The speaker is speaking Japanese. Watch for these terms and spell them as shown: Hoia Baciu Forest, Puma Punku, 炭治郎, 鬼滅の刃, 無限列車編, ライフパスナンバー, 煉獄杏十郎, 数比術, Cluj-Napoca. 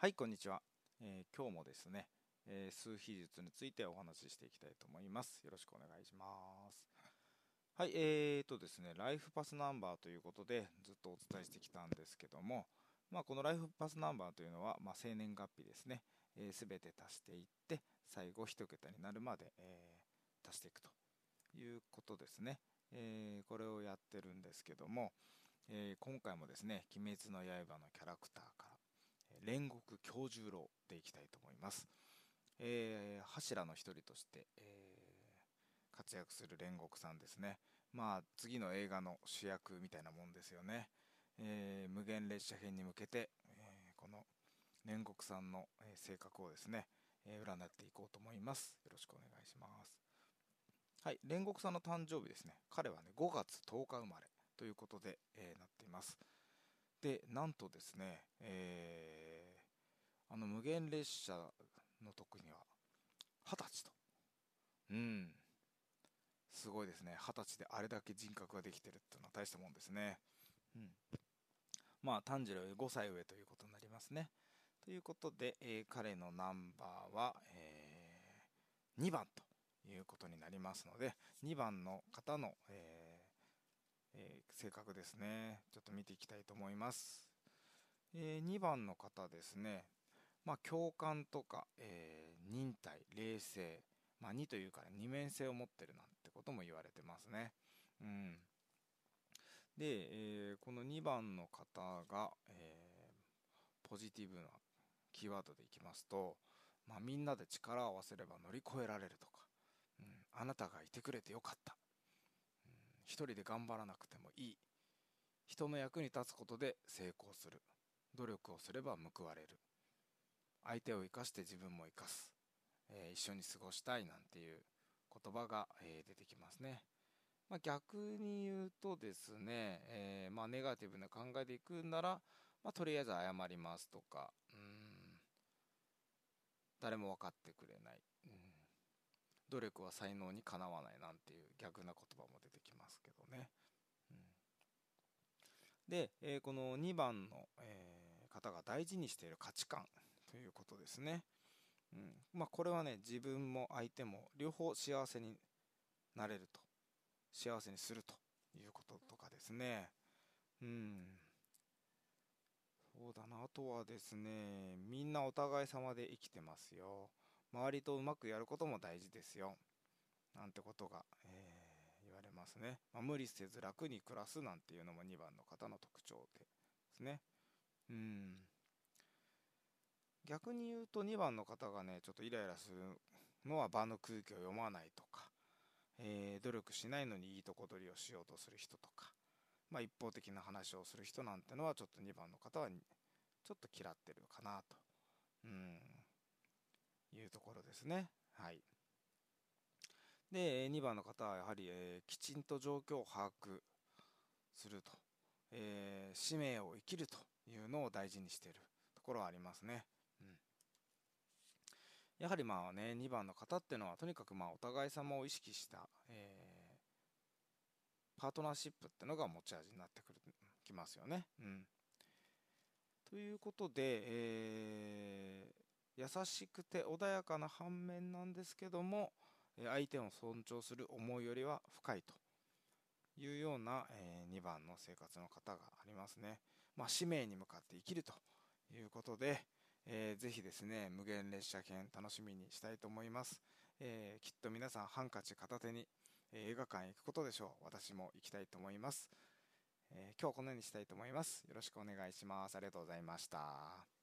はい、こんにちは。今日もですね、数比術についてお話ししていきたいと思います。よろしくお願いします。はい、ですね、ライフパスナンバーということでずっとお伝えしてきたんですけども、このライフパスナンバーというのは、生年月日ですね、全て足していって、最後1桁になるまで、足していくということですね。これをやってるんですけども、今回もですね、鬼滅の刃のキャラクターから、煉獄杏十郎でいきたいと思います。柱の一人として、活躍する煉獄さんですね。次の映画の主役みたいなもんですよね。無限列車編に向けて、この煉獄さんの性格をですね、占っていこうと思います。よろしくお願いします。はい、煉獄さんの誕生日ですね。彼はね、5月10日生まれということで、なっています。でなんとですね、あの無限列車の時には20歳と、すごいですね。20歳であれだけ人格ができてるっていうのは大したもんですね。炭治郎より5歳上ということになりますね。ということで、彼のナンバーは、2番ということになりますので、2番の方の、性格ですね、ちょっと見ていきたいと思います。2番の方ですね、共感とか、忍耐、冷静、2というから二面性を持ってるなんてことも言われてますね。で、この2番の方が、ポジティブなキーワードでいきますと、みんなで力を合わせれば乗り越えられるとか、あなたがいてくれてよかった、一人で頑張らなくてもいい、人の役に立つことで成功する、努力をすれば報われる、相手を生かして自分も生かす、一緒に過ごしたいなんていう言葉が、出てきますね。逆に言うとですね、ネガティブな考えでいくんなら、とりあえず謝りますとか、誰も分かってくれない、努力は才能にかなわないなんていう逆な言葉も出てきますけどね。で、この2番の、方が大事にしている価値観ということですね。これはね、自分も相手も両方幸せになれると、幸せにするということとかですね。そうだな、あとはですね、みんなお互い様で生きてますよ、周りとうまくやることも大事ですよなんてことが、言われますね。無理せず楽に暮らすなんていうのも2番の方の特徴ですね。逆に言うと2番の方がね、ちょっとイライラするのは場の空気を読まないとか、努力しないのにいいとこ取りをしようとする人とか、一方的な話をする人なんてのはちょっと2番の方はちょっと嫌ってるかなというところですね。で、2番の方はやはり、きちんと状況を把握すると、使命を生きるというのを大事にしているところはありますね。やはり2番の方っていうのはとにかくお互い様を意識した、パートナーシップっていうのが持ち味になってきますよね。ということで、優しくて穏やかな反面なんですけども、相手を尊重する思いよりは深いというような、2番の生活の方がありますね。使命に向かって生きるということで、ぜひですね、無限列車編楽しみにしたいと思います。きっと皆さんハンカチ片手に、映画館へ行くことでしょう。私も行きたいと思います。今日はこのようにしたいと思います。よろしくお願いします。ありがとうございました。